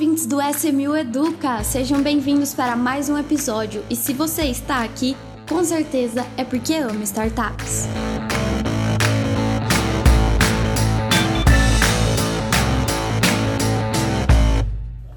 ouvintes do SMU Educa! Sejam bem-vindos para mais um episódio e se você está aqui, com certeza é porque ama startups.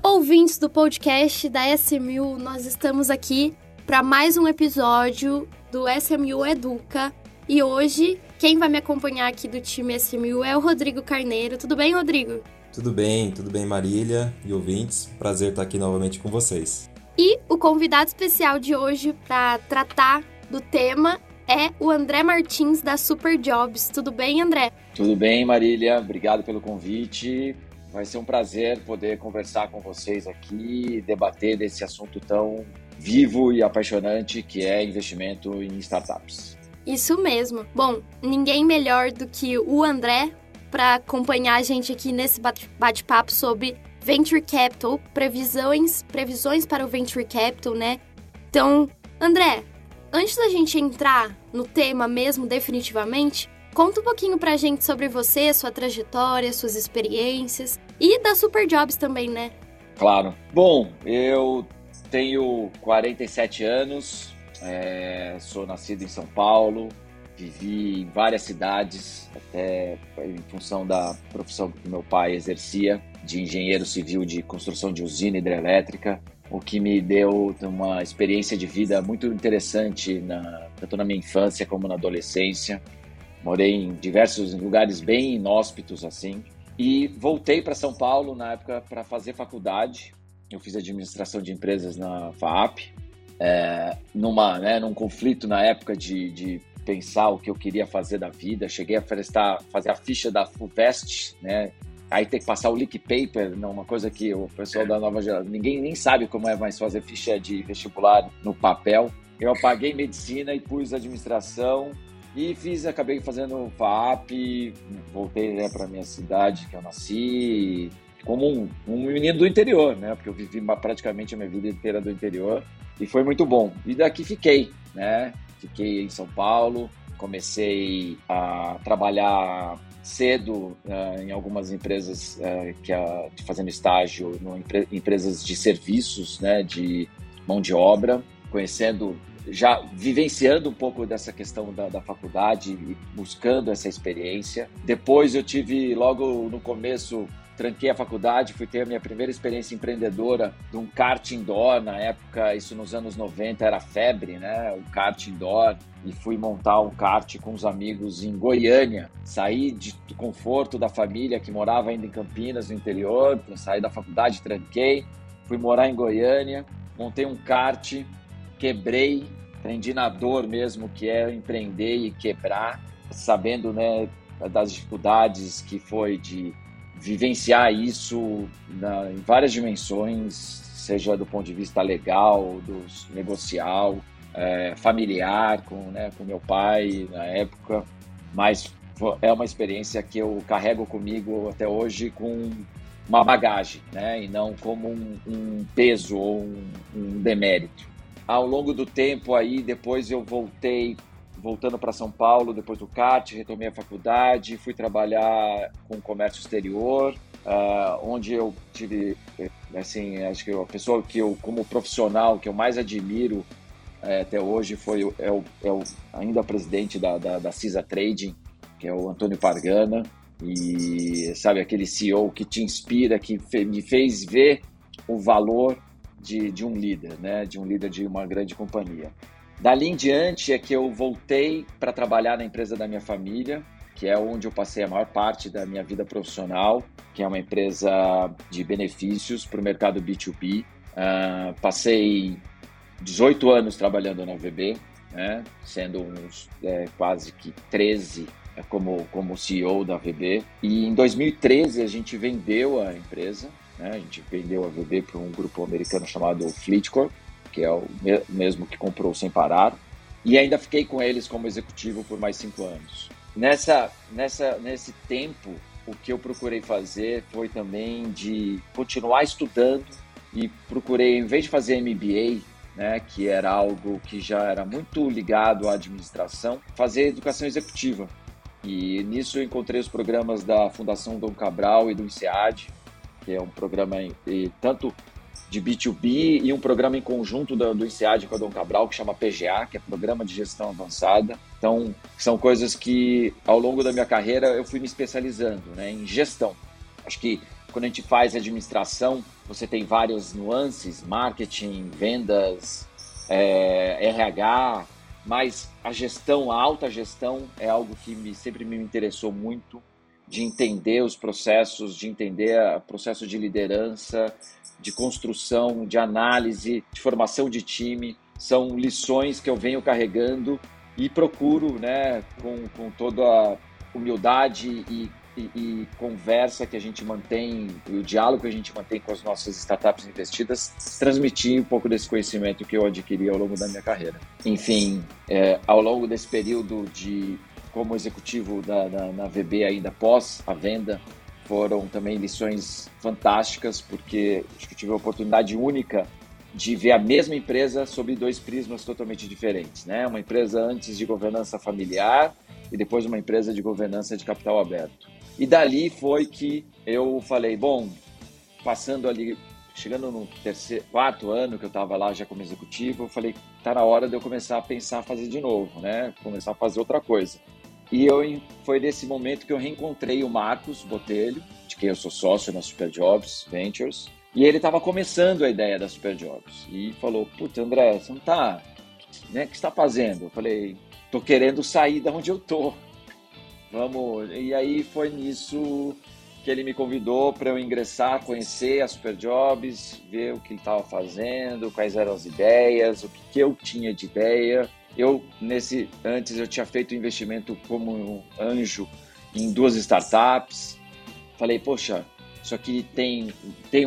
Ouvintes do podcast da SMU, nós estamos aqui para mais um episódio do SMU Educa e hoje quem vai me acompanhar aqui do time SMU é o Rodrigo Carneiro. Tudo bem, Rodrigo? Tudo bem, Marília e ouvintes. Prazer estar aqui novamente com vocês. E o convidado especial de hoje para tratar do tema é o André Martins, da Superjobs. Tudo bem, André? Tudo bem, Marília. Obrigado pelo convite. Vai ser um prazer poder conversar com vocês aqui, debater desse assunto tão vivo e apaixonante que é investimento em startups. Isso mesmo. Bom, ninguém melhor do que o André para acompanhar a gente aqui nesse bate-papo sobre Venture Capital, previsões para o Venture Capital, né? Então, André, antes da gente entrar no tema mesmo definitivamente, conta um pouquinho pra gente sobre você, sua trajetória, suas experiências e da Superjobs também, né? Claro. Bom, eu tenho 47 anos, sou nascido em São Paulo, vivi em várias cidades, até em função da profissão que meu pai exercia, de engenheiro civil de construção de usina hidrelétrica, o que me deu uma experiência de vida muito interessante, tanto na minha infância como na adolescência. Morei em diversos lugares bem inóspitos, assim, e voltei para São Paulo, na época, para fazer faculdade. Eu fiz administração de empresas na FAAP, num conflito na época de pensar o que eu queria fazer da vida. Cheguei a fazer a ficha da FUVEST, né? Aí tem que passar o leak paper, uma coisa que o pessoal da nova geração, ninguém nem sabe como é mais fazer ficha de vestibular no papel. Eu apaguei medicina e pus administração e acabei fazendo FAAP, voltei para minha cidade que eu nasci, como um menino do interior, né? Porque eu vivi praticamente a minha vida inteira do interior e foi muito bom. E daqui fiquei, né? Fiquei em São Paulo, comecei a trabalhar cedo em algumas empresas fazendo estágio em empresas de serviços, né, de mão de obra, vivenciando um pouco dessa questão da faculdade e buscando essa experiência. Depois eu tive, logo no começo, tranquei a faculdade, fui ter a minha primeira experiência empreendedora de um kart indoor. Na época, isso nos anos 90 era febre, né? O kart indoor. E fui montar um kart com os amigos em Goiânia. Saí do conforto da família, que morava ainda em Campinas, no interior. Saí da faculdade, tranquei. Fui morar em Goiânia, montei um kart, quebrei. Aprendi na dor mesmo, que é empreender e quebrar. Sabendo, né, das dificuldades que foi de vivenciar isso em várias dimensões, seja do ponto de vista legal, negocial, familiar, com meu pai na época, mas é uma experiência que eu carrego comigo até hoje com uma bagagem, né? E não como um peso ou um demérito. Ao longo do tempo aí, depois eu voltando para São Paulo, depois do kart, retomei a faculdade, fui trabalhar com comércio exterior, onde eu tive, assim, acho que a pessoa que eu, como profissional, que eu mais admiro até hoje é o ainda presidente da Cisa Trading, que é o Antônio Pargana, e sabe, aquele CEO que te inspira, que me fez ver o valor de um líder, né, de um líder de uma grande companhia. Dali em diante é que eu voltei para trabalhar na empresa da minha família, que é onde eu passei a maior parte da minha vida profissional, que é uma empresa de benefícios para o mercado B2B. Passei 18 anos trabalhando na UVB, né, sendo uns quase que 13 como CEO da UVB. E em 2013 a gente vendeu a empresa, né, a gente vendeu a UVB para um grupo americano chamado Fleetcor, que é o mesmo que comprou Sem Parar, e ainda fiquei com eles como executivo por mais 5 anos. Nesse tempo, o que eu procurei fazer foi também de continuar estudando e procurei, em vez de fazer MBA, né, que era algo que já era muito ligado à administração, fazer educação executiva. E nisso eu encontrei os programas da Fundação Dom Cabral e do INSEAD, que é um programa tanto de B2B e um programa em conjunto do INSEAD com a Dom Cabral, que chama PGA, que é Programa de Gestão Avançada. Então, são coisas que, ao longo da minha carreira, eu fui me especializando, né, em gestão. Acho que quando a gente faz administração, você tem várias nuances, marketing, vendas, RH, mas a gestão, a alta gestão, é algo que sempre me interessou muito, de entender os processos, de entender o processo de liderança, de construção, de análise, de formação de time. São lições que eu venho carregando e procuro, né, com toda a humildade e conversa que a gente mantém, e o diálogo que a gente mantém com as nossas startups investidas, transmitir um pouco desse conhecimento que eu adquiri ao longo da minha carreira. Enfim, ao longo desse período como executivo na VB, ainda após a venda, foram também lições fantásticas, porque acho que eu tive a oportunidade única de ver a mesma empresa sob dois prismas totalmente diferentes, né? Uma empresa antes de governança familiar e depois uma empresa de governança de capital aberto. E dali foi que eu falei, chegando no quarto ano que eu estava lá já como executivo, eu falei, tá na hora de eu começar a pensar a fazer de novo, né? Começar a fazer outra coisa. E foi nesse momento que eu reencontrei o Marcos Botelho, de quem eu sou sócio na Superjobs Ventures, e ele estava começando a ideia da Superjobs. E falou, puta, André, você não tá, né? O que você tá fazendo? Eu falei, tô querendo sair da onde eu tô. Vamos. E aí foi nisso que ele me convidou para eu ingressar, conhecer a Superjobs, ver o que ele estava fazendo, quais eram as ideias, o que eu tinha de ideia. Antes eu tinha feito investimento como um anjo em duas startups. Falei, poxa, isso aqui tem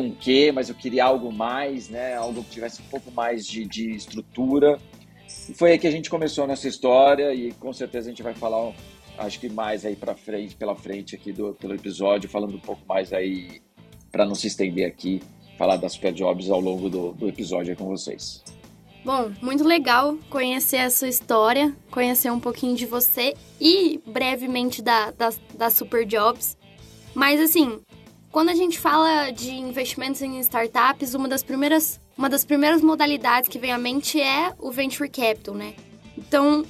um quê, mas eu queria algo mais, né? Algo que tivesse um pouco mais de estrutura. E foi aí que a gente começou a nossa história e com certeza a gente vai falar, acho que mais aí pela frente aqui pelo episódio, falando um pouco mais aí, para não se estender aqui, falar das Superjobs ao longo do episódio aí com vocês. Bom, muito legal conhecer a sua história, conhecer um pouquinho de você e brevemente da Superjobs. Mas assim, quando a gente fala de investimentos em startups, uma das primeiras modalidades que vem à mente é o Venture Capital, né? Então,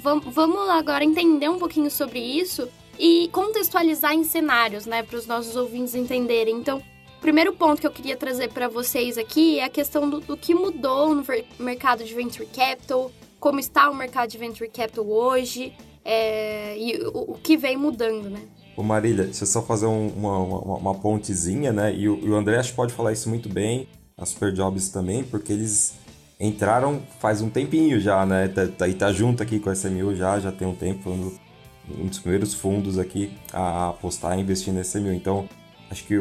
vamos agora entender um pouquinho sobre isso e contextualizar em cenários, né, para os nossos ouvintes entenderem. Então, o primeiro ponto que eu queria trazer para vocês aqui é a questão do que mudou no mercado de Venture Capital, como está o mercado de Venture Capital hoje e o que vem mudando, né? Ô Marília, deixa eu só fazer uma pontezinha, né? E o André acho que pode falar isso muito bem, a Superjobs também, porque eles entraram faz um tempinho já, né? Tá junto aqui com a SMU já tem um tempo, um dos primeiros fundos aqui a apostar e investir na SMU. Então, acho que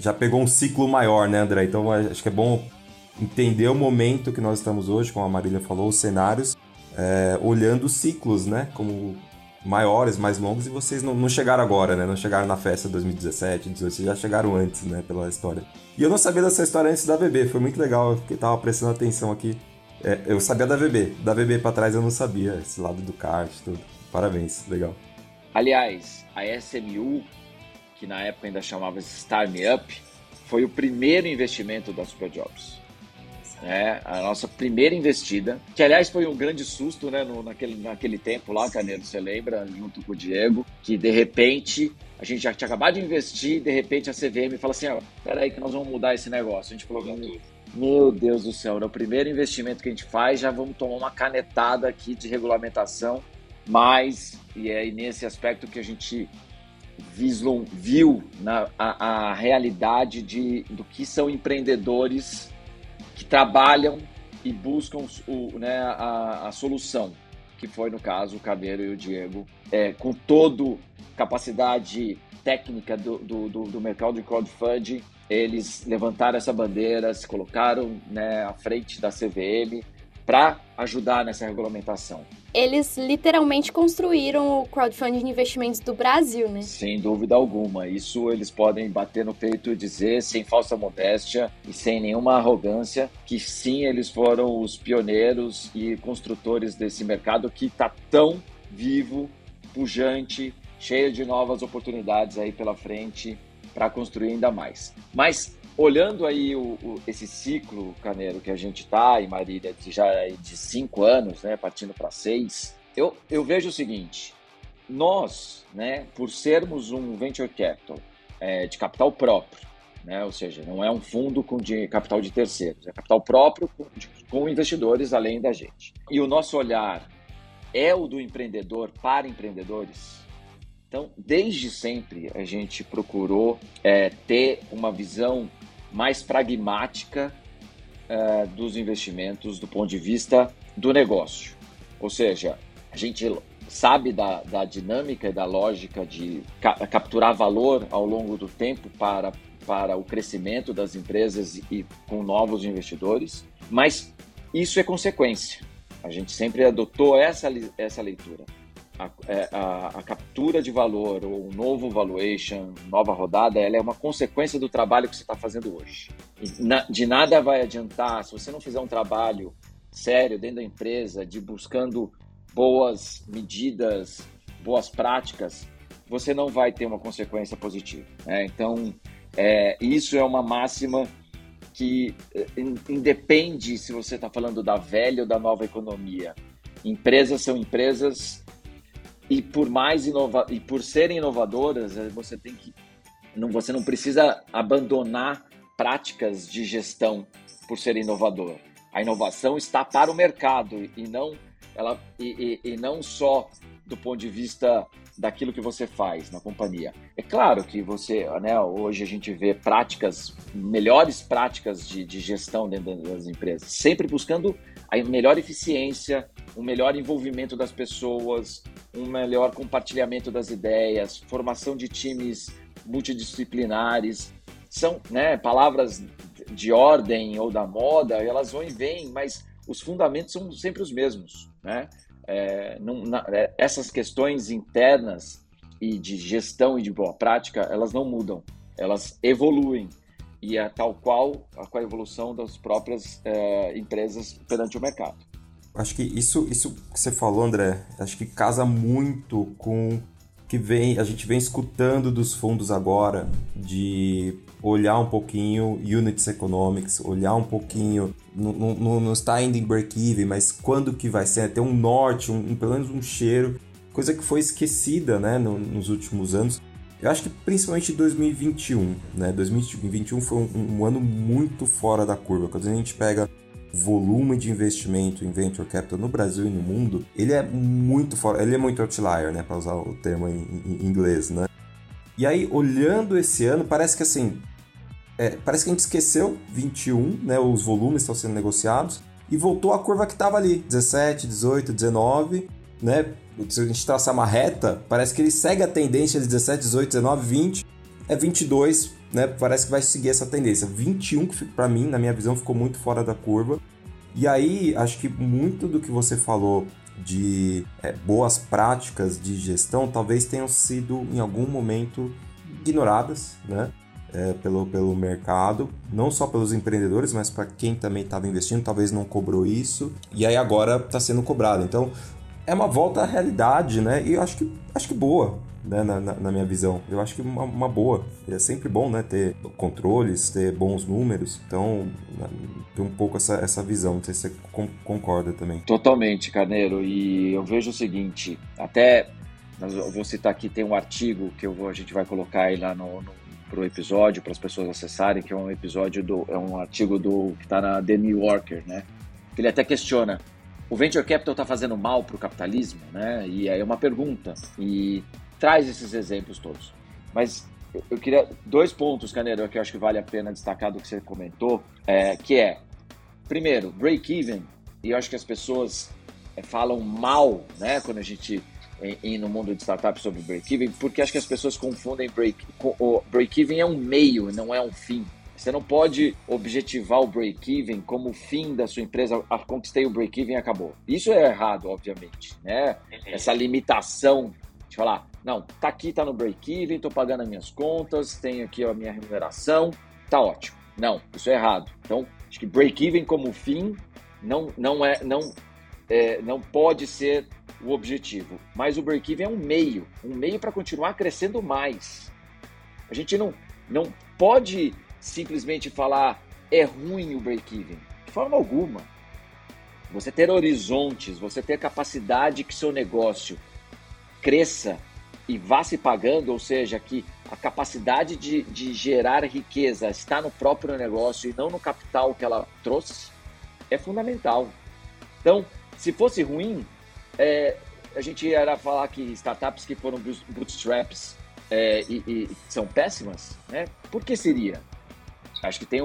já pegou um ciclo maior, né, André? Então, acho que é bom entender o momento que nós estamos hoje, como a Marília falou, os cenários, olhando os ciclos, né? Como maiores, mais longos, e vocês não chegaram agora, né? Não chegaram na festa 2017, 2018, vocês já chegaram antes, né? Pela história. E eu não sabia dessa história antes da VB, foi muito legal, eu tava prestando atenção aqui. Eu sabia da VB pra trás eu não sabia, esse lado do kart, tudo. Parabéns, legal. Aliás, a SMU, que na época ainda chamava-se Startup, foi o primeiro investimento da Superjobs. A nossa primeira investida, que aliás foi um grande susto, né, naquele tempo lá, Carneiro, você lembra, junto com o Diego, que de repente a gente já tinha acabado de investir, de repente a CVM fala assim, peraí que nós vamos mudar esse negócio. A gente falou, meu Deus do céu, no primeiro investimento que a gente faz, já vamos tomar uma canetada aqui de regulamentação, e é nesse aspecto que a gente viu a realidade do que são empreendedores que trabalham e buscam a solução, que foi, no caso, o Caveiro e o Diego, com toda capacidade técnica do mercado de crowdfunding, eles levantaram essa bandeira, se colocaram, né, à frente da CVM para ajudar nessa regulamentação. Eles literalmente construíram o crowdfunding de investimentos do Brasil, né? Sem dúvida alguma. Isso eles podem bater no peito e dizer, sem falsa modéstia e sem nenhuma arrogância, que sim, eles foram os pioneiros e construtores desse mercado que está tão vivo, pujante, cheio de novas oportunidades aí pela frente para construir ainda mais. Mas olhando aí esse ciclo, Carneiro, que a gente está em Marília, que já é de 5 anos, né, partindo para 6, eu vejo o seguinte: nós, né, por sermos um venture capital de capital próprio, né, ou seja, não é um fundo com capital de terceiros, é capital próprio com investidores além da gente. E o nosso olhar é o do empreendedor para empreendedores. Então, desde sempre, a gente procurou ter uma visão mais pragmática dos investimentos do ponto de vista do negócio. Ou seja, a gente sabe da dinâmica e da lógica de capturar valor ao longo do tempo para o crescimento das empresas e com novos investidores, mas isso é consequência. A gente sempre adotou essa leitura. A captura de valor ou um novo valuation, nova rodada, ela é uma consequência do trabalho que você está fazendo hoje. De nada vai adiantar se você não fizer um trabalho sério dentro da empresa, de buscando boas medidas, boas práticas, você não vai ter uma consequência positiva, né? Então, isso é uma máxima que independe se você está falando da velha ou da nova economia. Empresas são empresas. E por serem inovadoras, você não precisa abandonar práticas de gestão por ser inovador. A inovação está para o mercado e não só do ponto de vista daquilo que você faz na companhia. É claro que você, né, hoje a gente vê melhores práticas de gestão dentro das empresas, sempre buscando a melhor eficiência, um melhor envolvimento das pessoas, um melhor compartilhamento das ideias, formação de times multidisciplinares. São, né, palavras de ordem ou da moda, elas vão e vêm, mas os fundamentos são sempre os mesmos, né? Essas questões internas e de gestão e de boa prática, elas não mudam, elas evoluem. E é tal qual com a evolução das próprias empresas perante o mercado. Acho que isso que você falou, André, acho que casa muito com o que a gente vem escutando dos fundos agora, de olhar um pouquinho Units Economics, olhar um pouquinho, não está ainda em break-even, mas quando que vai ser? Ter um norte, pelo menos um cheiro, coisa que foi esquecida, né, nos últimos anos. Eu acho que principalmente 2021, né? 2021 foi um ano muito fora da curva. Quando a gente pega volume de investimento em Venture Capital no Brasil e no mundo, ele é muito fora, ele é muito outlier, né? Para usar o termo em inglês, né? E aí, olhando esse ano, parece que assim, parece que a gente esqueceu 21, né? Os volumes estão sendo negociados e voltou a curva que estava ali, 17, 18, 19, né? Se a gente traçar uma reta, parece que ele segue a tendência de 17, 18, 19, 20, 22, né? Parece que vai seguir essa tendência. 21, que para mim, na minha visão, ficou muito fora da curva. E aí, acho que muito do que você falou de boas práticas de gestão, talvez tenham sido, em algum momento, ignoradas, né? Pelo mercado, não só pelos empreendedores, mas para quem também estava investindo, talvez não cobrou isso. E aí agora está sendo cobrado. Então, é uma volta à realidade, né? E eu acho que boa, né? Na minha visão. Eu acho que uma boa. É sempre bom, né? Ter controles, ter bons números. Então, tem um pouco essa visão. Não sei se você concorda também. Totalmente, Carneiro. E eu vejo o seguinte, até eu vou citar aqui, tem um artigo que a gente vai colocar aí lá pro episódio, para as pessoas acessarem, que é um episódio é um artigo que está na The New Yorker, né? Que ele até questiona: o venture capital está fazendo mal para o capitalismo, né? E aí é uma pergunta, e traz esses exemplos todos. Mas eu queria dois pontos, Carneiro, que eu acho que vale a pena destacar do que você comentou, primeiro, break-even, e eu acho que as pessoas falam mal, né, quando a gente no mundo de startup sobre break-even, porque acho que as pessoas confundem break-even é um meio, não é um fim. Você não pode objetivar o break-even como o fim da sua empresa. Conquistei o break-even e acabou. Isso é errado, obviamente, né? Essa limitação de falar, não, tá aqui, tá no break-even, tô pagando as minhas contas, tenho aqui a minha remuneração, tá ótimo. Não, isso é errado. Então, acho que break-even como fim não pode ser o objetivo. Mas o break-even é um meio para continuar crescendo mais. A gente não... Não pode simplesmente falar é ruim o break-even, de forma alguma. Você ter horizontes, você ter capacidade que seu negócio cresça e vá se pagando, ou seja, que a capacidade de gerar riqueza está no próprio negócio e não no capital que ela trouxe, é fundamental. Então, se fosse ruim, a gente ia falar que startups que foram bootstraps e são péssimas, né? Por que seria? Acho que tem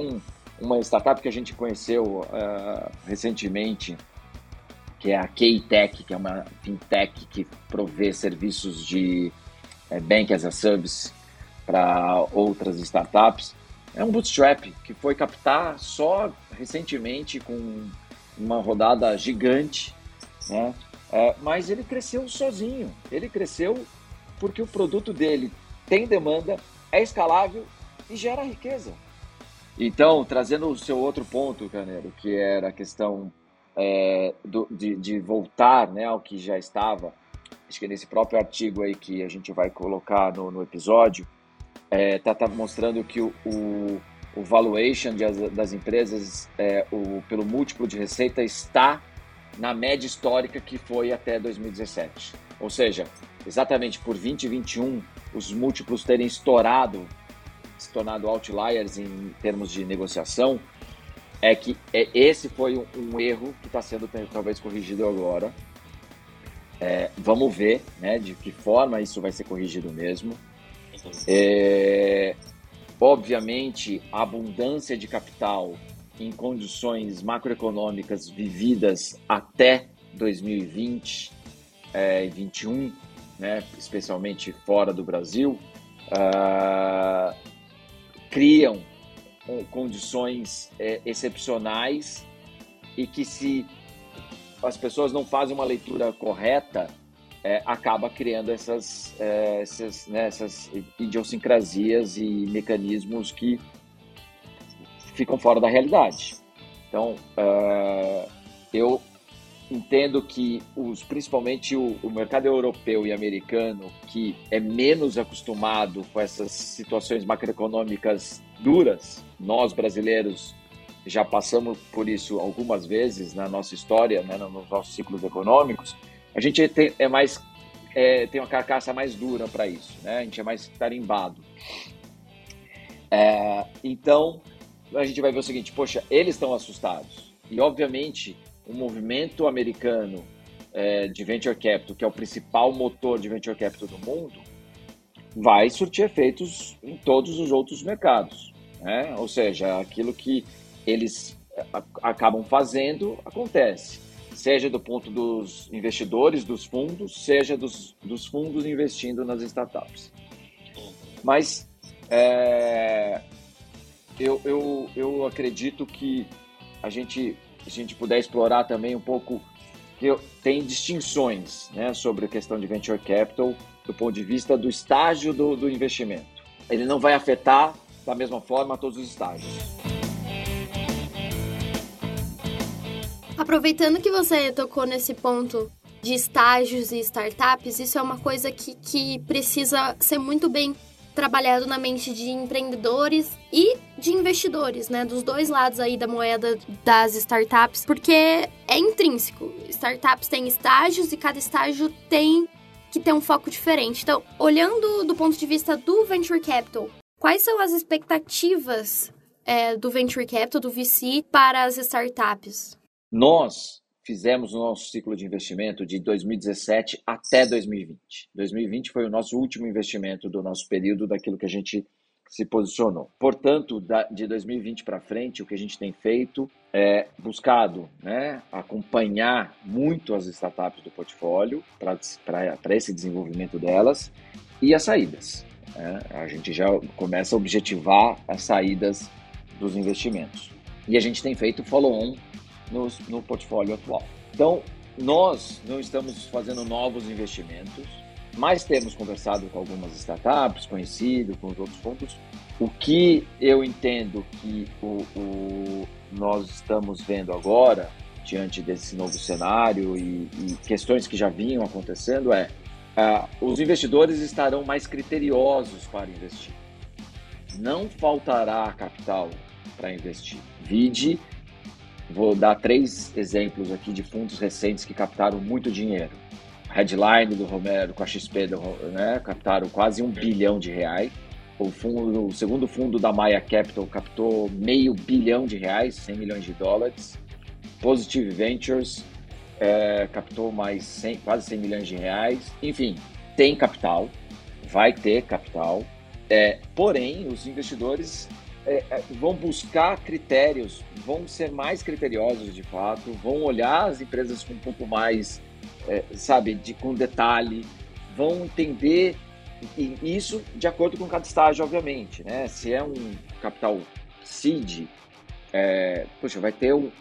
uma startup que a gente conheceu recentemente, que é a KeyTech, que é uma fintech que provê serviços de bank as a service para outras startups. É um bootstrap que foi captar só recentemente com uma rodada gigante, né? Mas ele cresceu sozinho. Ele cresceu porque o produto dele tem demanda, é escalável e gera riqueza. Então, trazendo o seu outro ponto, Carneiro, que era a questão de voltar, né, ao que já estava, acho que nesse próprio artigo aí que a gente vai colocar no episódio, tá mostrando que o valuation das empresas, pelo múltiplo de receita, está na média histórica que foi até 2017. Ou seja, exatamente por 2021, os múltiplos terem estourado, se tornado outliers em termos de negociação, é que esse foi um erro que está sendo talvez corrigido agora. Vamos ver, né, de que forma isso vai ser corrigido mesmo. Obviamente, a abundância de capital em condições macroeconômicas vividas até 2020 e 2021, né, especialmente fora do Brasil, criam condições excepcionais e que, se as pessoas não fazem uma leitura correta, acaba criando essas idiosincrasias e mecanismos que ficam fora da realidade. Então, eu entendo que principalmente o mercado europeu e americano, que é menos acostumado com essas situações macroeconômicas duras, nós brasileiros já passamos por isso algumas vezes na nossa história, né, nos nossos ciclos econômicos, a gente tem uma carcaça mais dura para isso, né? A gente é mais tarimbado. Então, a gente vai ver o seguinte, poxa, eles estão assustados e, obviamente, o movimento americano de Venture Capital, que é o principal motor de Venture Capital do mundo, vai surtir efeitos em todos os outros mercados, né? Ou seja, aquilo que eles acabam fazendo acontece, seja do ponto dos investidores, dos fundos, seja dos fundos investindo nas startups. Mas eu acredito que a gente puder explorar também um pouco, que tem distinções, né, sobre a questão de Venture Capital do ponto de vista do estágio do investimento. Ele não vai afetar da mesma forma todos os estágios. Aproveitando que você tocou nesse ponto de estágios e startups, isso é uma coisa que precisa ser muito bem trabalhado na mente de empreendedores e de investidores, né? Dos dois lados aí da moeda das startups, porque é intrínseco. Startups têm estágios e cada estágio tem que ter um foco diferente. Então, olhando do ponto de vista do Venture Capital, quais são as expectativas do Venture Capital, do VC, para as startups? Nós fizemos o nosso ciclo de investimento de 2017 até 2020. 2020 foi o nosso último investimento do nosso período, daquilo que a gente se posicionou. Portanto, de 2020 para frente, o que a gente tem feito é buscado, né, acompanhar muito as startups do portfólio para esse desenvolvimento delas e as saídas, né? A gente já começa a objetivar as saídas dos investimentos. E a gente tem feito follow-on no portfólio atual. Então, nós não estamos fazendo novos investimentos, mas temos conversado com algumas startups, conhecido com os outros fundos. O que eu entendo que nós estamos vendo agora, diante desse novo cenário e questões que já vinham acontecendo, os investidores estarão mais criteriosos para investir. não faltará capital para investir. Vide, vou dar 3 exemplos aqui de fundos recentes que captaram muito dinheiro. Headline do Romero com a XP, captaram quase R$1 bilhão. O segundo fundo da Maya Capital captou R$500 milhões, US$100 milhões. Positive Ventures captou mais quase R$100 milhões. Enfim, tem capital, vai ter capital. Porém, os investidores vão buscar critérios, vão ser mais criteriosos de fato, vão olhar as empresas com um pouco mais, com detalhe, vão entender. E isso de acordo com cada estágio, obviamente, né? Se é um capital seed,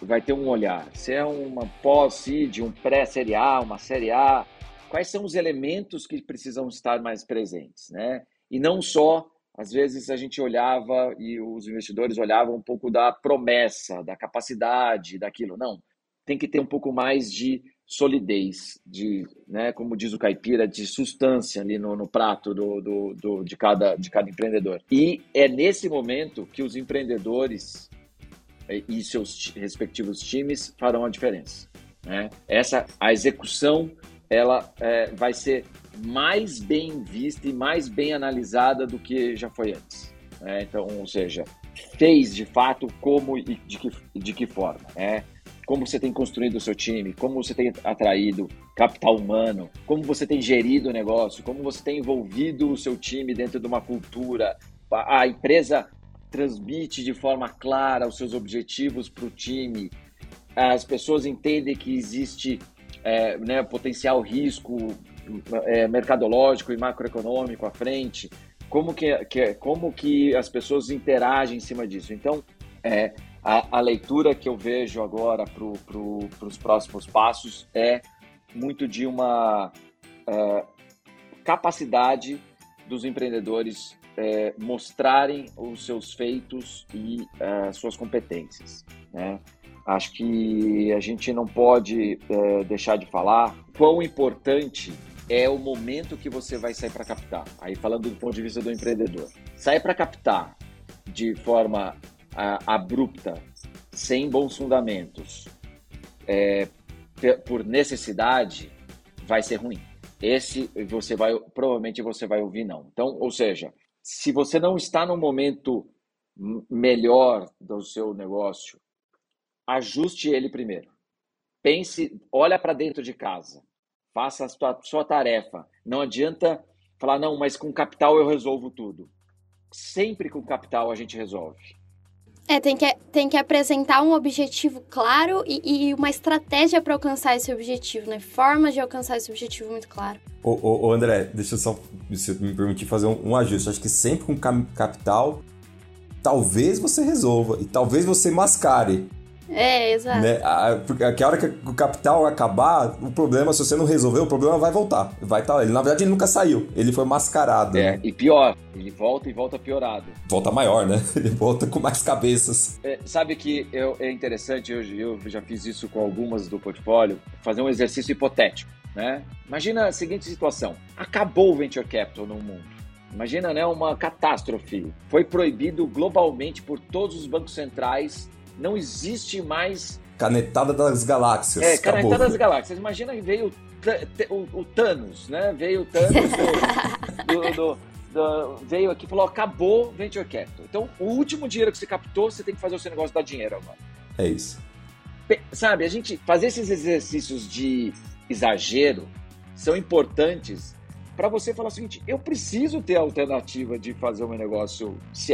vai ter um olhar. Se é uma pós-seed, um pré-série A, uma série A, quais são os elementos que precisam estar mais presentes, né? E não só, às vezes a gente olhava e os investidores olhavam um pouco da promessa, da capacidade, daquilo. Não, tem que ter um pouco mais de solidez, como diz o caipira, de sustância ali no prato de cada empreendedor. E é nesse momento que os empreendedores e seus respectivos times farão a diferença, né? A execução ela vai ser mais bem vista e mais bem analisada do que já foi antes, né? Então, ou seja, fez de fato como e de que forma, né? Como você tem construído o seu time, como você tem atraído capital humano, como você tem gerido o negócio, como você tem envolvido o seu time dentro de uma cultura. A empresa transmite de forma clara os seus objetivos para o time. As pessoas entendem que existe potencial risco mercadológico e macroeconômico à frente. Como que as pessoas interagem em cima disso? Então, a leitura que eu vejo agora para os próximos passos é muito de uma capacidade dos empreendedores mostrarem os seus feitos e suas competências, né? Acho que a gente não pode deixar de falar quão importante é o momento que você vai sair para captar. Aí falando do ponto de vista do empreendedor, sair para captar de forma abrupta, sem bons fundamentos, por necessidade, vai ser ruim. Provavelmente você vai ouvir não. Então, ou seja, se você não está no momento melhor do seu negócio, ajuste ele primeiro. Pense, olha para dentro de casa, faça a sua tarefa. Não adianta falar, não, mas com capital eu resolvo tudo. Sempre com capital a gente resolve. Tem que apresentar um objetivo claro e uma estratégia para alcançar esse objetivo, né? Formas de alcançar esse objetivo muito claro. Ô André, deixa eu só, se me permitir, fazer um ajuste. Acho que sempre com capital, talvez você resolva e talvez você mascare. Exato. Né? Porque a hora que o capital acabar, o problema, se você não resolver, o problema vai voltar. Vai estar. Ele, na verdade, ele nunca saiu. Ele foi mascarado. E pior, ele volta e volta piorado. Volta maior, né? Ele volta com mais cabeças. Sabe que é interessante, eu já fiz isso com algumas do portfólio, fazer um exercício hipotético, né? Imagina a seguinte situação. Acabou o Venture Capital no mundo. Imagina, né, uma catástrofe. Foi proibido globalmente por todos os bancos centrais. Não existe mais... Canetada das galáxias. Canetada das galáxias. Imagina que veio o Thanos, né? Veio o Thanos, veio aqui e falou, acabou Venture Capital. Então, o último dinheiro que você captou, você tem que fazer o seu negócio dar dinheiro agora. É isso. Sabe, a gente fazer esses exercícios de exagero são importantes para você falar o seguinte, eu preciso ter a alternativa de fazer o meu negócio se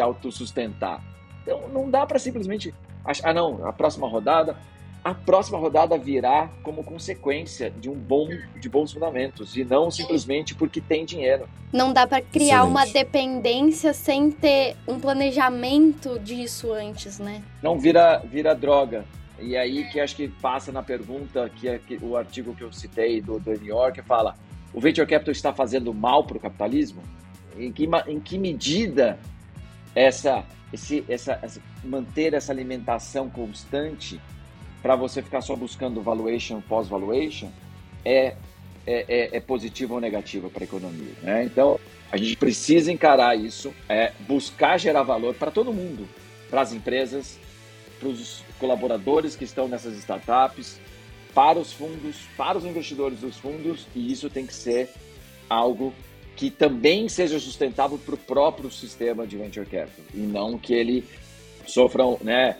autossustentar. Então, não dá para simplesmente achar, a próxima rodada virá como consequência de bons fundamentos e não simplesmente porque tem dinheiro. Não dá para criar uma dependência sem ter um planejamento disso antes, né? Não vira droga. E aí que acho que passa na pergunta, que o artigo que eu citei do New York fala, o Venture Capital está fazendo mal para o capitalismo? Em que medida manter essa alimentação constante para você ficar só buscando valuation, pós-valuation, é positiva ou negativa para a economia, né? Então, a gente precisa encarar isso, buscar gerar valor para todo mundo, para as empresas, para os colaboradores que estão nessas startups, para os fundos, para os investidores dos fundos, e isso tem que ser algo que também seja sustentável para o próprio sistema de venture capital, e não que ele sofra, né,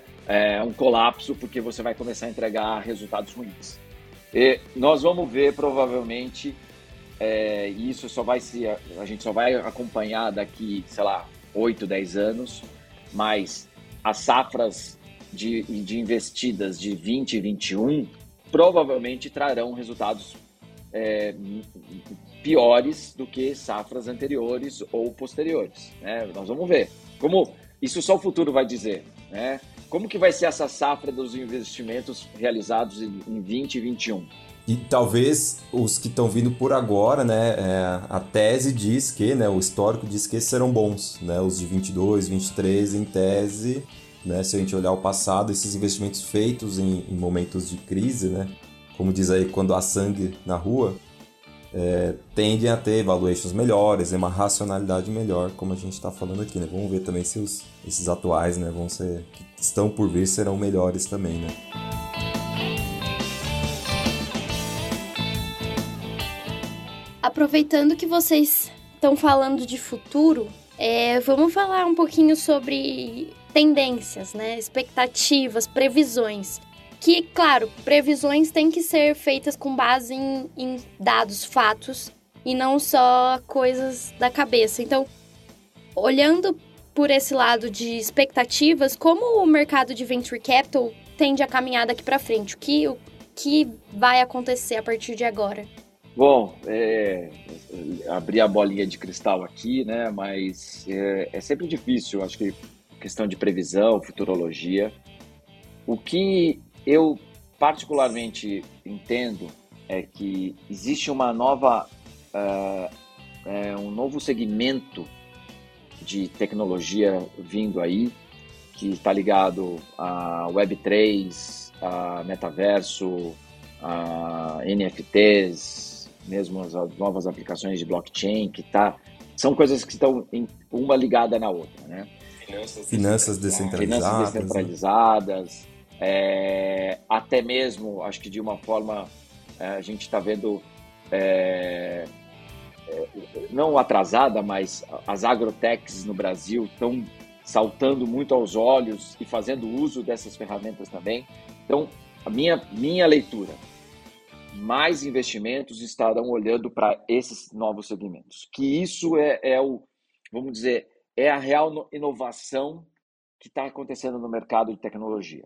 um colapso porque você vai começar a entregar resultados ruins. E nós vamos ver, provavelmente, isso só vai se a gente só vai acompanhar daqui, sei lá, 8, 10 anos, mas as safras de investidas de 20 e 21 provavelmente trarão resultados piores do que safras anteriores ou posteriores, né? Nós vamos ver. Como isso só o futuro vai dizer, né? Como que vai ser essa safra dos investimentos realizados em 2021? E talvez os que estão vindo por agora, né? A tese diz que, né? O histórico diz que serão bons, né? Os de 22, 23, em tese, né? Se a gente olhar o passado, esses investimentos feitos em momentos de crise, né? Como diz aí, quando há sangue na rua, tendem a ter valuations melhores, uma racionalidade melhor, como a gente está falando aqui, né? Vamos ver também se esses atuais, né, vão ser, que estão por vir, serão melhores também, né? Aproveitando que vocês estão falando de futuro, vamos falar um pouquinho sobre tendências, né? Expectativas, previsões. Que, claro, previsões têm que ser feitas com base em dados, fatos, e não só coisas da cabeça. Então, olhando por esse lado de expectativas, como o mercado de Venture Capital tende a caminhar daqui para frente? O que vai acontecer a partir de agora? Bom, abri a bolinha de cristal aqui, né? Mas é sempre difícil, acho que questão de previsão, futurologia. O que eu particularmente entendo é que existe uma nova, um novo segmento de tecnologia vindo aí, que está ligado a Web3, a metaverso, a NFTs, mesmo as novas aplicações de blockchain, são coisas que estão uma ligada na outra, né? Finanças descentralizadas. Finanças descentralizadas, né? Até mesmo, acho que de uma forma, a gente está vendo, não atrasada, mas as agrotechs no Brasil estão saltando muito aos olhos e fazendo uso dessas ferramentas também. Então, a minha leitura, mais investimentos estarão olhando para esses novos segmentos, que isso vamos dizer, é a real inovação que está acontecendo no mercado de tecnologia.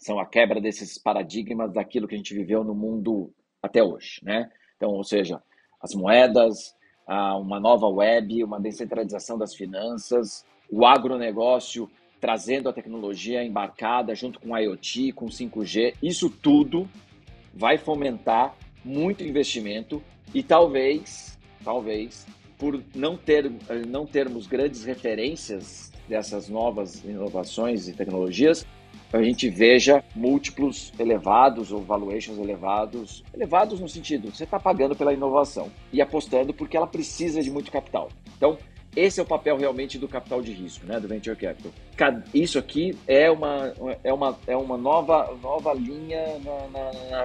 São a quebra desses paradigmas daquilo que a gente viveu no mundo até hoje, né? Então, ou seja, as moedas, uma nova web, uma descentralização das finanças, o agronegócio trazendo a tecnologia embarcada junto com a IoT, com 5G, isso tudo vai fomentar muito investimento e talvez, por não termos grandes referências dessas novas inovações e tecnologias, a gente veja múltiplos elevados ou valuations elevados no sentido, você está pagando pela inovação e apostando porque ela precisa de muito capital. Então, esse é o papel realmente do capital de risco, né, do Venture Capital. Isso aqui é uma nova linha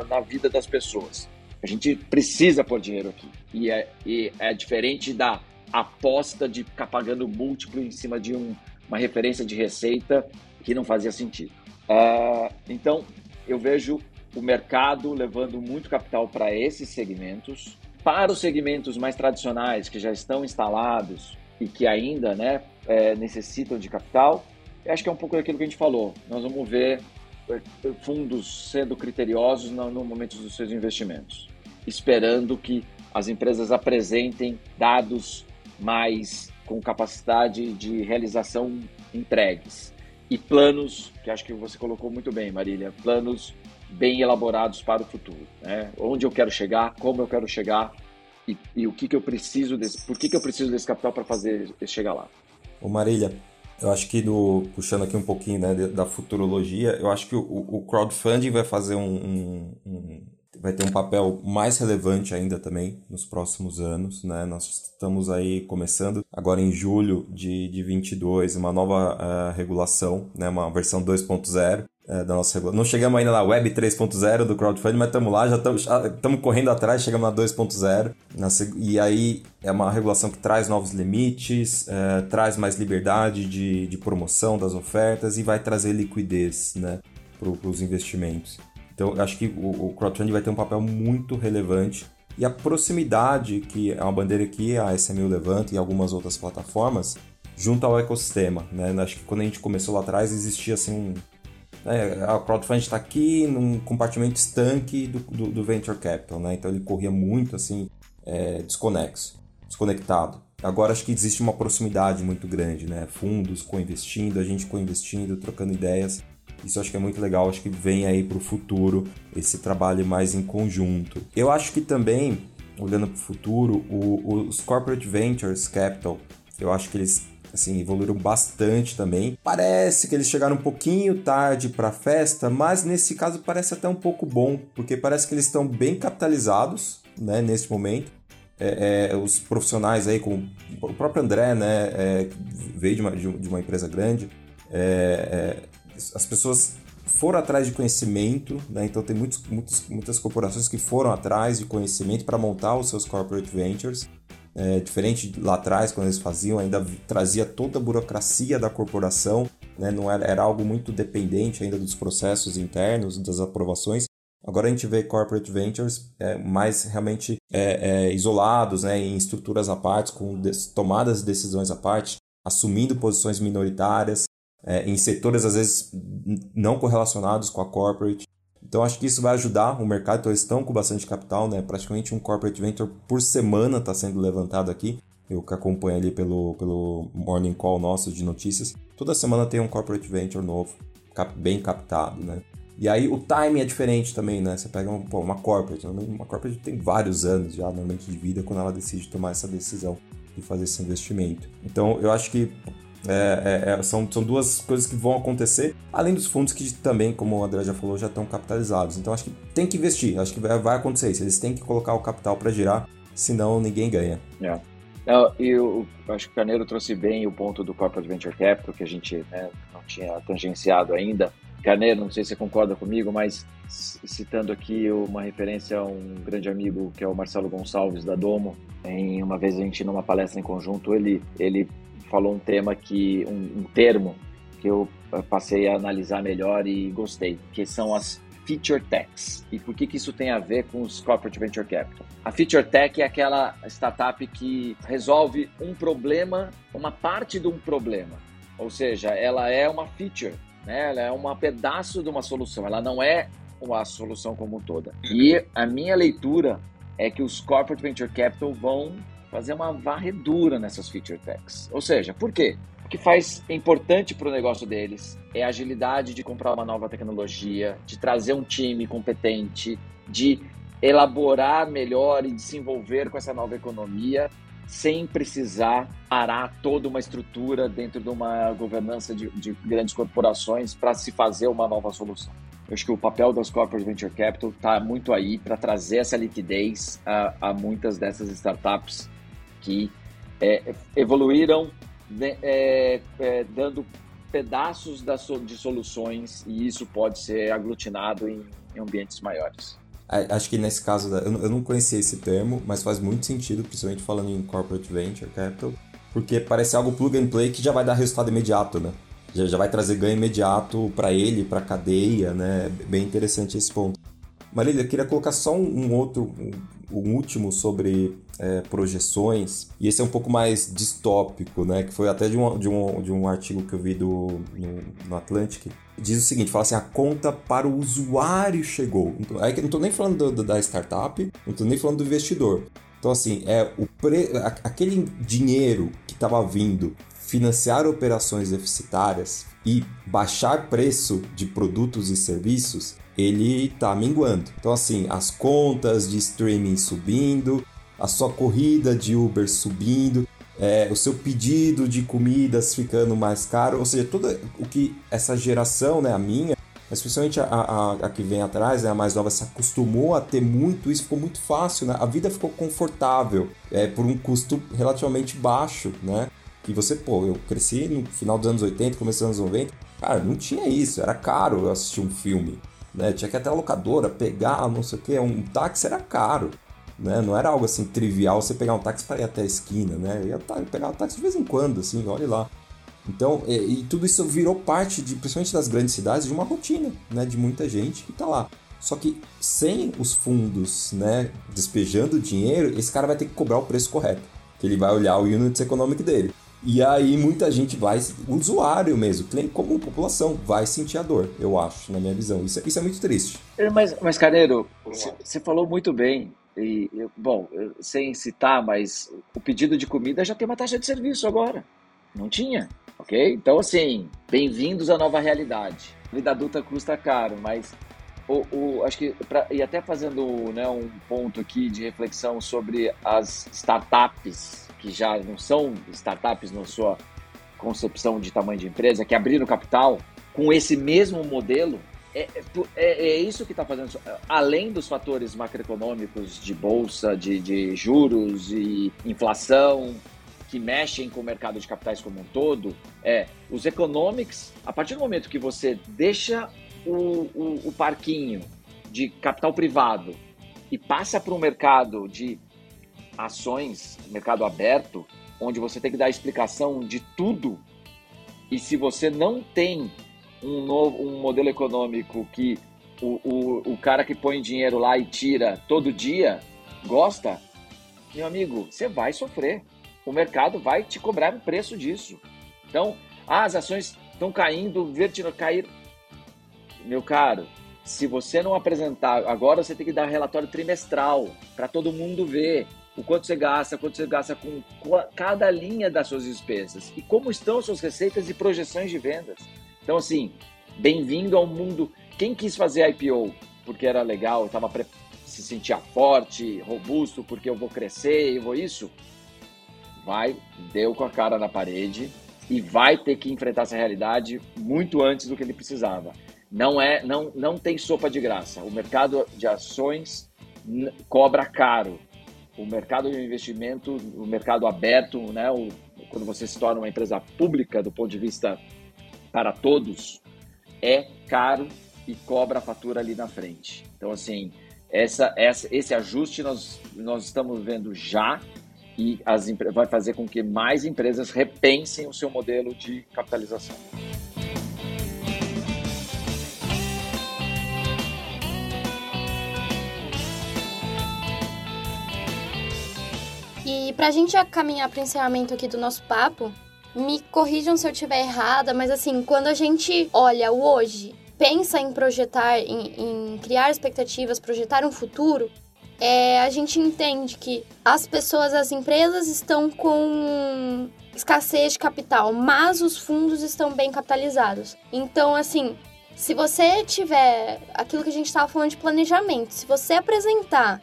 na vida das pessoas. A gente precisa pôr dinheiro aqui. E é diferente da aposta de ficar pagando múltiplo em cima de uma referência de receita que não fazia sentido. Então, eu vejo o mercado levando muito capital para esses segmentos. Para os segmentos mais tradicionais, que já estão instalados e que ainda, né, necessitam de capital, eu acho que é um pouco daquilo que a gente falou. Nós vamos ver fundos sendo criteriosos no momento dos seus investimentos, esperando que as empresas apresentem dados mais com capacidade de realização entregues. E planos, que acho que você colocou muito bem, Marília, planos bem elaborados para o futuro, né? Onde eu quero chegar, como eu quero chegar e o que eu preciso por que eu preciso desse capital para fazer chegar lá. Ô Marília, eu acho que puxando aqui um pouquinho, né, da futurologia, eu acho que o crowdfunding vai fazer vai ter um papel mais relevante ainda também nos próximos anos, né? Nós estamos aí começando agora em julho de 2022 uma nova regulação, né? Uma versão 2.0 da nossa regulação. Não chegamos ainda na Web 3.0 do crowdfunding, mas estamos lá, já estamos correndo atrás, chegamos na 2.0. E aí é uma regulação que traz novos limites, traz mais liberdade de promoção das ofertas e vai trazer liquidez, né? Para os investimentos. Então, eu acho que o crowdfunding vai ter um papel muito relevante. E a proximidade, que é uma bandeira que a SMU levanta e algumas outras plataformas, junto ao ecossistema, né? Acho que quando a gente começou lá atrás, existia assim... o crowdfunding está aqui num compartimento estanque do Venture Capital, né? Então, ele corria muito assim, desconectado. Agora, acho que existe uma proximidade muito grande, né? Fundos co-investindo, a gente co-investindo, trocando ideias. Isso acho que é muito legal, acho que vem aí para o futuro esse trabalho mais em conjunto. Eu acho que também, olhando para o futuro, os Corporate Ventures Capital, eu acho que eles assim, evoluíram bastante também. Parece que eles chegaram um pouquinho tarde para a festa, mas nesse caso parece até um pouco bom, porque parece que eles estão bem capitalizados, né, nesse momento. Os profissionais aí, como o próprio André, né, veio de uma empresa grande, as pessoas foram atrás de conhecimento, né? Então tem muitas corporações que foram atrás de conhecimento para montar os seus corporate ventures. Diferente lá atrás, quando eles faziam, ainda trazia toda a burocracia da corporação, né? Não era algo muito dependente ainda dos processos internos, das aprovações. Agora a gente vê corporate ventures mais realmente isolados, né? Em estruturas à parte, com tomadas de decisões à parte, assumindo posições minoritárias, em setores, às vezes, não correlacionados com a corporate. Então, acho que isso vai ajudar o mercado. Então, eles estão com bastante capital, né? Praticamente um corporate venture por semana está sendo levantado aqui. Eu que acompanho ali pelo morning call nosso de notícias. Toda semana tem um corporate venture novo, bem captado, né? E aí, o timing é diferente também, né? Você pega uma corporate. Uma corporate tem vários anos já, normalmente, de vida, quando ela decide tomar essa decisão de fazer esse investimento. Então, eu acho que... são duas coisas que vão acontecer, além dos fundos que também, como o André já falou, já estão capitalizados. Então acho que tem que investir, acho que vai acontecer isso. Eles têm que colocar o capital para girar, senão ninguém ganha. Eu acho que o Carneiro trouxe bem o ponto do Corporate Venture Capital, que a gente, né, não tinha tangenciado ainda. Carneiro, não sei se você concorda comigo, mas citando aqui uma referência a um grande amigo que é o Marcelo Gonçalves da Domo. Uma vez a gente, numa palestra em conjunto, ele falou um termo que eu passei a analisar melhor e gostei, que são as Feature Techs. E por que isso tem a ver com os Corporate Venture Capital? A Feature Tech é aquela startup que resolve um problema, uma parte de um problema. Ou seja, ela é uma feature, né? Ela é um pedaço de uma solução, ela não é a solução como toda. E a minha leitura é que os Corporate Venture Capital vão fazer uma varredura nessas feature techs. Ou seja, por quê? O que faz importante para o negócio deles é a agilidade de comprar uma nova tecnologia, de trazer um time competente, de elaborar melhor e desenvolver com essa nova economia, sem precisar parar toda uma estrutura dentro de uma governança de grandes corporações para se fazer uma nova solução. Eu acho que o papel das Corporate Venture Capital está muito aí para trazer essa liquidez a muitas dessas startups que evoluíram dando pedaços de soluções, e isso pode ser aglutinado em ambientes maiores. Acho que nesse caso, eu não conhecia esse termo, mas faz muito sentido, principalmente falando em Corporate Venture Capital, porque parece algo plug and play que já vai dar resultado imediato, né? Já vai trazer ganho imediato para ele, para a cadeia, né? Bem interessante esse ponto. Marília, eu queria colocar só um último sobre projeções, e esse é um pouco mais distópico, né? Que foi até de um artigo que eu vi no Atlantic. Diz o seguinte, fala assim, a conta para o usuário chegou. Então, aí eu não estou nem falando da startup, não estou nem falando do investidor. Então, assim, aquele dinheiro que estava vindo financiar operações deficitárias e baixar preço de produtos e serviços, ele está minguando. Então, assim, as contas de streaming subindo, a sua corrida de Uber subindo, o seu pedido de comidas ficando mais caro, ou seja, tudo o que essa geração, né, a minha, Mas principalmente a que vem atrás, né, a mais nova, se acostumou a ter muito isso, ficou muito fácil, né? A vida ficou confortável, por um custo relativamente baixo, né? Que você, pô, eu cresci no final dos anos 80, começo dos anos 90, cara, não tinha isso, era caro eu assistir um filme, né? Tinha que ir até a locadora, pegar, não sei o que, um táxi era caro, né? Não era algo assim trivial você pegar um táxi para ir até a esquina, né? Eu ia pegar um táxi de vez em quando, assim, olha lá. Então, e tudo isso virou parte, principalmente das grandes cidades, de uma rotina, né, de muita gente que tá lá. Só que sem os fundos, né, despejando dinheiro, esse cara vai ter que cobrar o preço correto, que ele vai olhar o unit economic dele. E aí muita gente vai, o usuário mesmo, como a população, vai sentir a dor, eu acho, na minha visão. Isso é muito triste. Mas Carneiro, você falou muito bem. E, bom, sem citar, mas o pedido de comida já tem uma taxa de serviço agora. Não tinha, ok? Então, assim, bem-vindos à nova realidade. A vida adulta custa caro, mas acho que, e até fazendo, né, um ponto aqui de reflexão sobre as startups, que já não são startups na sua concepção de tamanho de empresa, que abriram capital com esse mesmo modelo, é isso que está fazendo, além dos fatores macroeconômicos de bolsa, de juros e inflação, que mexem com o mercado de capitais como um todo, os economics, a partir do momento que você deixa o parquinho de capital privado e passa para um mercado de ações, mercado aberto, onde você tem que dar explicação de tudo, e se você não tem um modelo econômico que o cara que põe dinheiro lá e tira todo dia gosta, meu amigo, você vai sofrer. O mercado vai te cobrar o preço disso. Então, as ações estão caindo, cair. Meu caro, se você não apresentar, agora você tem que dar relatório trimestral para todo mundo ver o quanto você gasta com cada linha das suas despesas e como estão suas receitas e projeções de vendas. Então, assim, bem-vindo ao mundo. Quem quis fazer IPO porque era legal, estava se sentia forte, robusto, porque eu vou crescer, eu vou isso... deu com a cara na parede e vai ter que enfrentar essa realidade muito antes do que ele precisava. Não tem sopa de graça. O mercado de ações cobra caro. O mercado de investimento, o mercado aberto, né, quando você se torna uma empresa pública, do ponto de vista para todos, é caro e cobra a fatura ali na frente. Então, assim, esse ajuste nós estamos vendo já, e vai fazer com que mais empresas repensem o seu modelo de capitalização. E para a gente já caminhar para o encerramento aqui do nosso papo, me corrijam se eu estiver errada, mas assim, quando a gente olha o hoje, pensa em projetar, em criar expectativas, projetar um futuro, a gente entende que as pessoas, as empresas estão com escassez de capital, mas os fundos estão bem capitalizados. Então, assim, se você tiver aquilo que a gente estava falando de planejamento, se você apresentar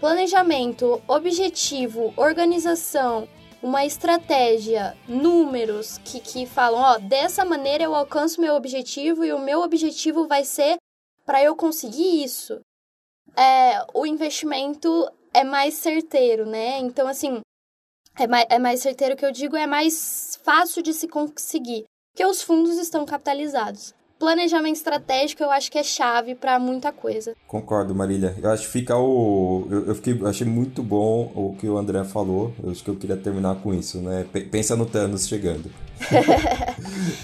planejamento, objetivo, organização, uma estratégia, números que falam, dessa maneira eu alcanço meu objetivo e o meu objetivo vai ser para eu conseguir isso. O investimento é mais certeiro, né? Então, assim, é mais certeiro que eu digo, é mais fácil de se conseguir, porque os fundos estão capitalizados. Planejamento estratégico eu acho que é chave para muita coisa. Concordo, Marília. Eu acho que fica eu achei muito bom o que o André falou. Eu acho que eu queria terminar com isso, né? Pensa no Thanos chegando.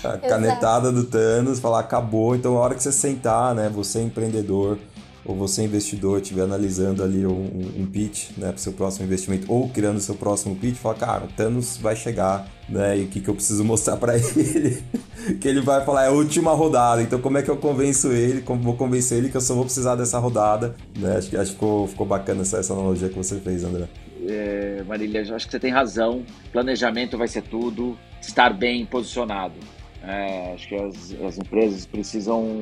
A canetada do Thanos, falar acabou. Então, a hora que você sentar, né? Você é empreendedor, ou você investidor estiver analisando ali um pitch, né, para o seu próximo investimento, ou criando o seu próximo pitch, fala, cara, o Thanos vai chegar, né, e o que eu preciso mostrar para ele? Que ele vai falar, é a última rodada, então como é que eu convenço ele, como vou convencer ele que eu só vou precisar dessa rodada, né? Acho que ficou bacana essa analogia que você fez, André. Marília, acho que você tem razão, planejamento vai ser tudo, estar bem posicionado. Acho que as empresas precisam,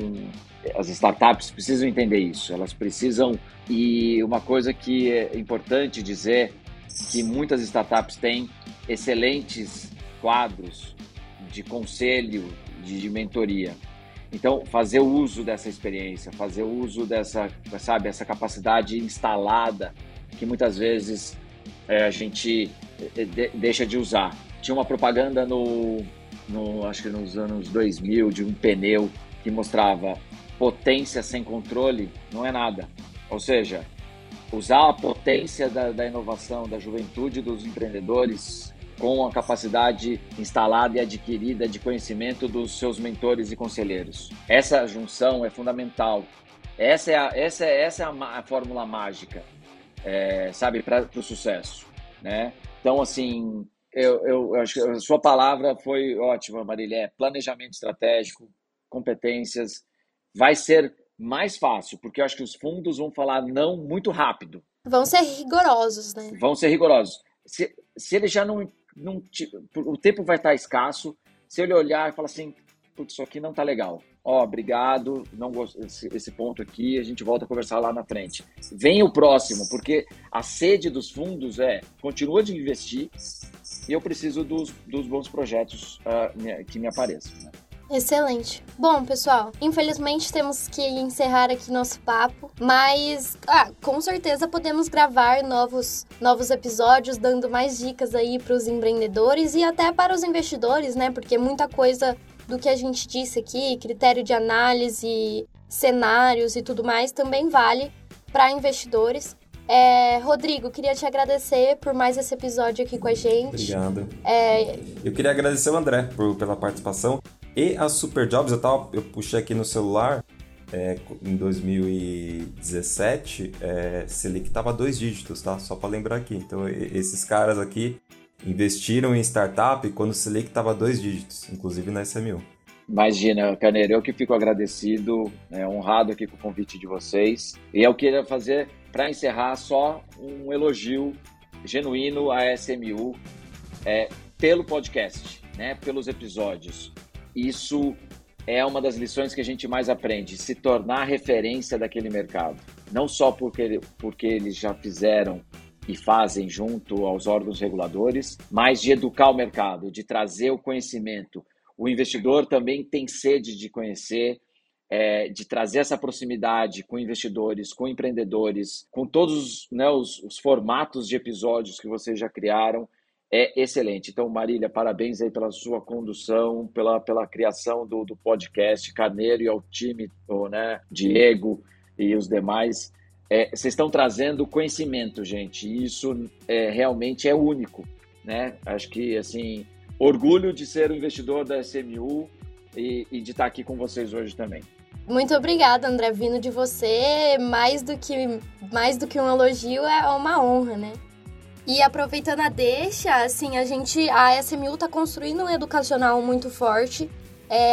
as startups precisam entender isso, elas precisam, e uma coisa que é importante dizer, que muitas startups têm excelentes quadros de conselho, de mentoria, Então, fazer uso dessa experiência, fazer uso dessa, sabe, essa capacidade instalada que muitas vezes a gente deixa de usar. Tinha uma propaganda acho que nos anos 2000, de um pneu que mostrava potência sem controle não é nada. Ou seja, usar a potência da inovação, da juventude dos empreendedores com a capacidade instalada e adquirida de conhecimento dos seus mentores e conselheiros. Essa junção é fundamental. Essa é a fórmula mágica, sabe, para o sucesso, né? Então, assim, eu acho que a sua palavra foi ótima, Marilé. Planejamento estratégico, competências. Vai ser mais fácil, porque eu acho que os fundos vão falar não muito rápido. Vão ser rigorosos, né? Vão ser rigorosos. Se ele já não... O tempo vai estar escasso. Se ele olhar e falar assim, putz, isso aqui não tá legal. Ó, obrigado, não gosto, esse ponto aqui, a gente volta a conversar lá na frente. Vem o próximo, porque a sede dos fundos continua de investir e eu preciso dos bons projetos que me apareçam, né? Excelente. Bom, pessoal, infelizmente temos que encerrar aqui nosso papo, mas com certeza podemos gravar novos episódios, dando mais dicas aí para os empreendedores e até para os investidores, né? Porque muita coisa do que a gente disse aqui, critério de análise, cenários e tudo mais, também vale para investidores. Rodrigo, queria te agradecer por mais esse episódio aqui com a gente. Obrigado. Eu queria agradecer o André pela participação. E a Superjobs, eu puxei aqui no celular, em 2017, Selic estava 2 dígitos, tá? Só para lembrar aqui. Então, esses caras aqui investiram em startup quando o Selic estava 2 dígitos, inclusive na SMU. Imagina, Carneiro, eu que fico agradecido, honrado aqui com o convite de vocês. E eu queria fazer, para encerrar, só um elogio genuíno à SMU pelo podcast, né? Pelos episódios. Isso é uma das lições que a gente mais aprende, se tornar referência daquele mercado. Não só porque eles já fizeram e fazem junto aos órgãos reguladores, mas de educar o mercado, de trazer o conhecimento. O investidor também tem sede de conhecer, de trazer essa proximidade com investidores, com empreendedores, com todos, né, os formatos de episódios que vocês já criaram. É excelente. Então, Marília, parabéns aí pela sua condução, pela criação do podcast, Carneiro e ao time, né, Diego e os demais. Vocês estão trazendo conhecimento, gente, e isso realmente é único, né? Acho que, assim, orgulho de ser um investidor da SMU e de estar aqui com vocês hoje também. Muito obrigada, André, vindo de você, mais do que um elogio, é uma honra, né? E aproveitando a deixa, assim, a SMU está construindo um educacional muito forte.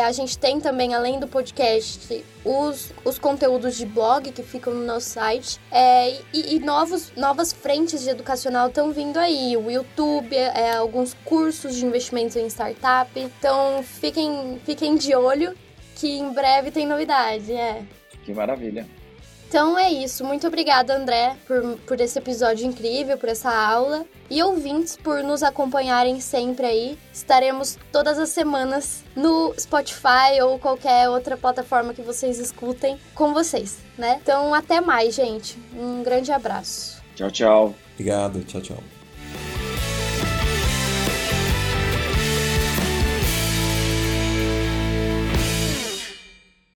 A gente tem também, além do podcast, os conteúdos de blog que ficam no nosso site. E novas frentes de educacional estão vindo aí. O YouTube, alguns cursos de investimentos em startup. Então, fiquem de olho que em breve tem novidade. Que maravilha. Então é isso, muito obrigada, André, por esse episódio incrível, por essa aula, e ouvintes por nos acompanharem sempre aí. Estaremos todas as semanas no Spotify ou qualquer outra plataforma que vocês escutem com vocês, né? Então até mais, gente. Um grande abraço. Tchau, tchau. Obrigado, tchau, tchau.